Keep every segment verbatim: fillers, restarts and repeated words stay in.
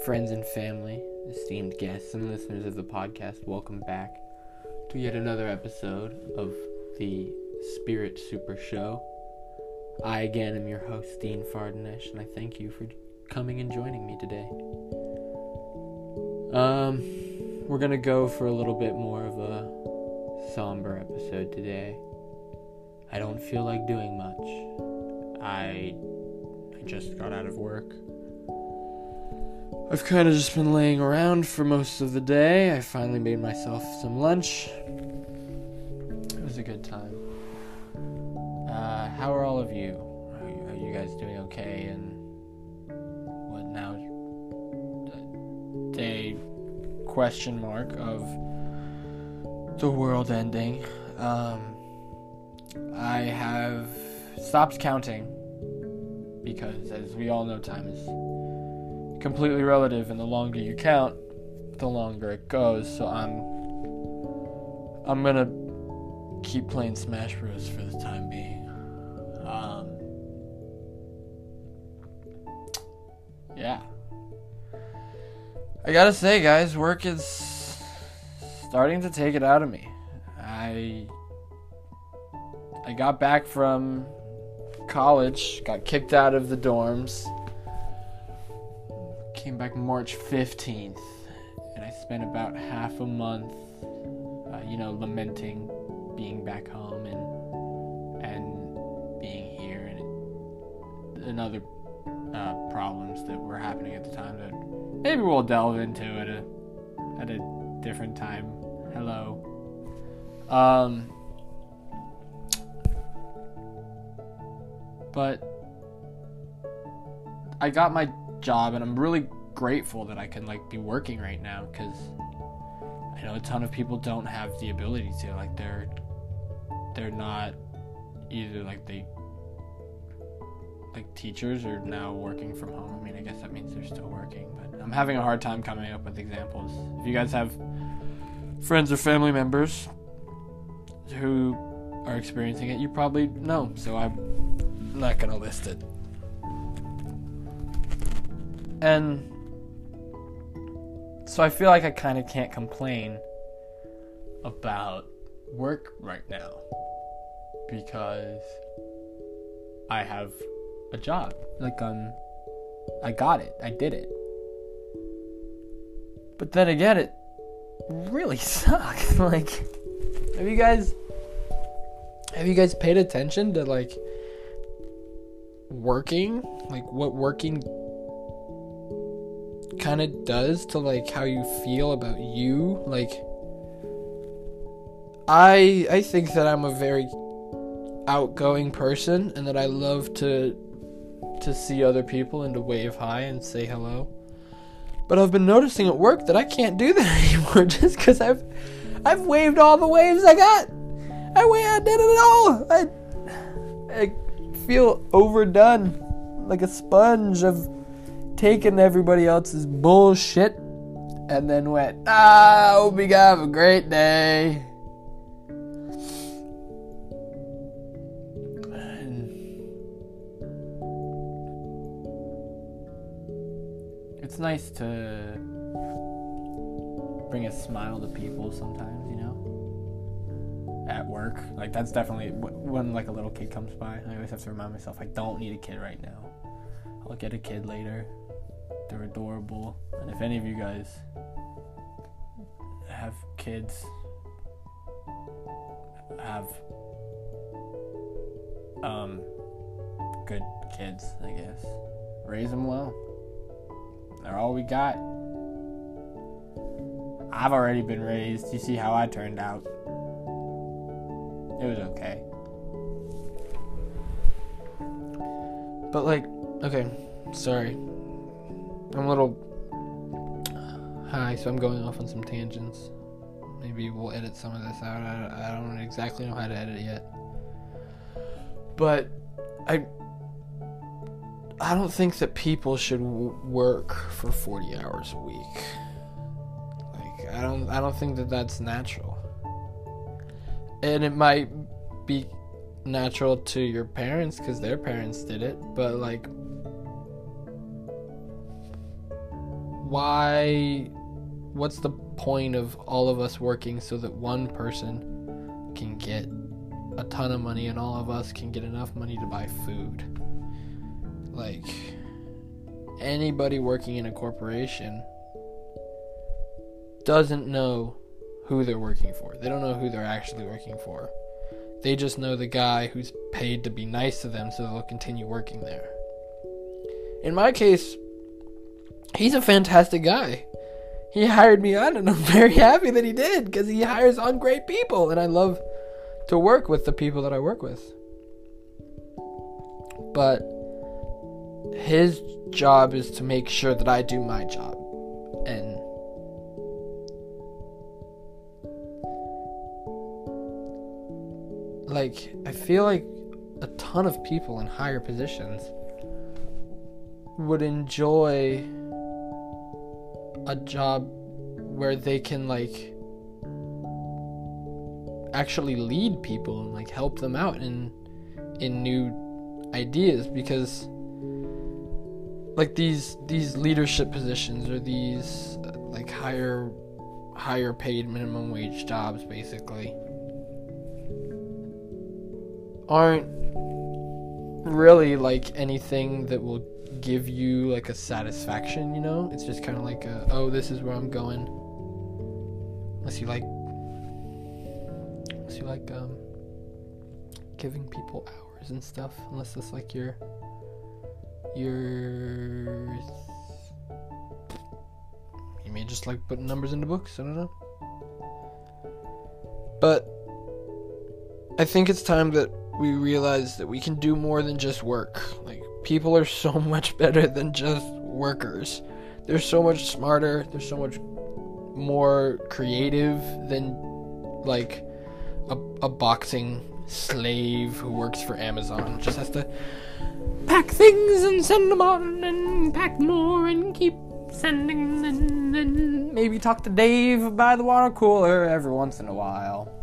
Friends and family, esteemed guests and listeners of the podcast, welcome back to yet another episode of the Spirit Super Show. I again am your host, Dean Fardanish, and I thank you for coming and joining me today. Um, we're gonna go for a little bit more of a somber episode today. I don't feel like doing much. I, I just got out of work. I've kind of just been laying around for most of the day. I finally made myself some lunch. It was a good time. Uh, how are all of you? Are you, are you guys doing okay? And what now? Day question mark of the world ending. Um, I have stopped counting because, as we all know, time is completely relative, and the longer you count, the longer it goes. So I'm I'm gonna keep playing Smash Bros. For the time being. Um, yeah. I gotta say, guys, work is starting to take it out of me. I I got back from college, got kicked out of the dorms, came back March fifteenth, and I spent about half a month, uh, you know, lamenting being back home and and being here, and, and other uh, problems that were happening at the time that maybe we'll delve into at a at a different time. Hello. Um. But I got my job, and I'm really grateful that I can like be working right now, because I know a ton of people don't have the ability to, like, they're they're not either, like they like teachers are now working from home. I mean, I guess that means they're still working, but I'm having a hard time coming up with examples. If you guys have friends or family members who are experiencing it, you probably know, so I'm not gonna list it. And so I feel like I kind of can't complain about work right now because I have a job. Like, um, I got it. I did it. But then again, it really sucks. Like, have you guys, have you guys paid attention to, like, working? Like, what working kind of does to, like, how you feel about you? Like, I I think that I'm a very outgoing person, and that I love to to see other people and to wave hi and say hello. But I've been noticing at work that I can't do that anymore, just because I've I've waved all the waves I got. I way I did it all. I I feel overdone, like a sponge of taking everybody else's bullshit, and then went, ah, I hope you guys have a great day. And it's nice to bring a smile to people sometimes, you know, at work. Like, that's definitely, when, like, a little kid comes by, I always have to remind myself, I don't need a kid right now. I'll get a kid later. They're adorable. And if any of you guys have kids, have um good kids, I guess, raise them well. They're all we got. I've already been raised. You see how I turned out. It was okay. But, like, okay, sorry. I'm a little high, so I'm going off on some tangents. Maybe we'll edit some of this out. I, I don't exactly know how to edit it yet. But I I don't think that people should w- work for forty hours a week. Like, I don't I don't think that that's natural. And it might be natural to your parents because their parents did it, but, like, why, what's the point of all of us working so that one person can get a ton of money and all of us can get enough money to buy food? Like, anybody working in a corporation doesn't know who they're working for. They don't know who they're actually working for. They just know the guy who's paid to be nice to them so they'll continue working there. In my case, he's a fantastic guy. He hired me on, and I'm very happy that he did, because he hires on great people, and I love to work with the people that I work with. But his job is to make sure that I do my job, and like, I feel like a ton of people in higher positions would enjoy a job where they can, like, actually lead people and, like, help them out in in new ideas, because, like, these these leadership positions or these uh, like higher higher paid minimum wage jobs basically aren't really like anything that will give you like a satisfaction, you know? It's just kind of like a, oh, this is where I'm going. Unless you like, unless you like um, giving people hours and stuff. Unless that's like your, your, you may just like put numbers into books, I don't know. But I think it's time that we realize that we can do more than just work. Like, people are so much better than just workers. They're so much smarter. They're so much more creative than, like, a, a boxing slave who works for Amazon. Just has to pack things and send them on and pack more and keep sending them and maybe talk to Dave by the water cooler every once in a while.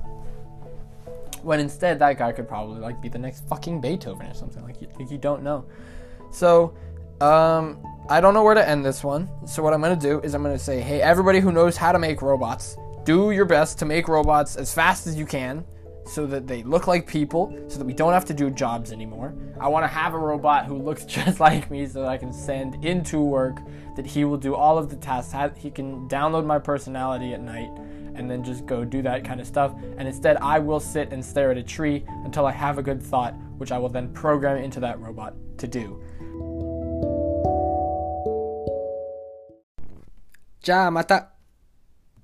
When instead that guy could probably like be the next fucking Beethoven or something. Like you, like you don't know. So um, I don't know where to end this one. So what I'm going to do is I'm going to say, hey, everybody who knows how to make robots, do your best to make robots as fast as you can so that they look like people, so that we don't have to do jobs anymore. I want to have a robot who looks just like me so that I can send into work, that he will do all of the tasks. He can download my personality at night and then just go do that kind of stuff. And instead, I will sit and stare at a tree until I have a good thought, which I will then program into that robot to do. Ja mata.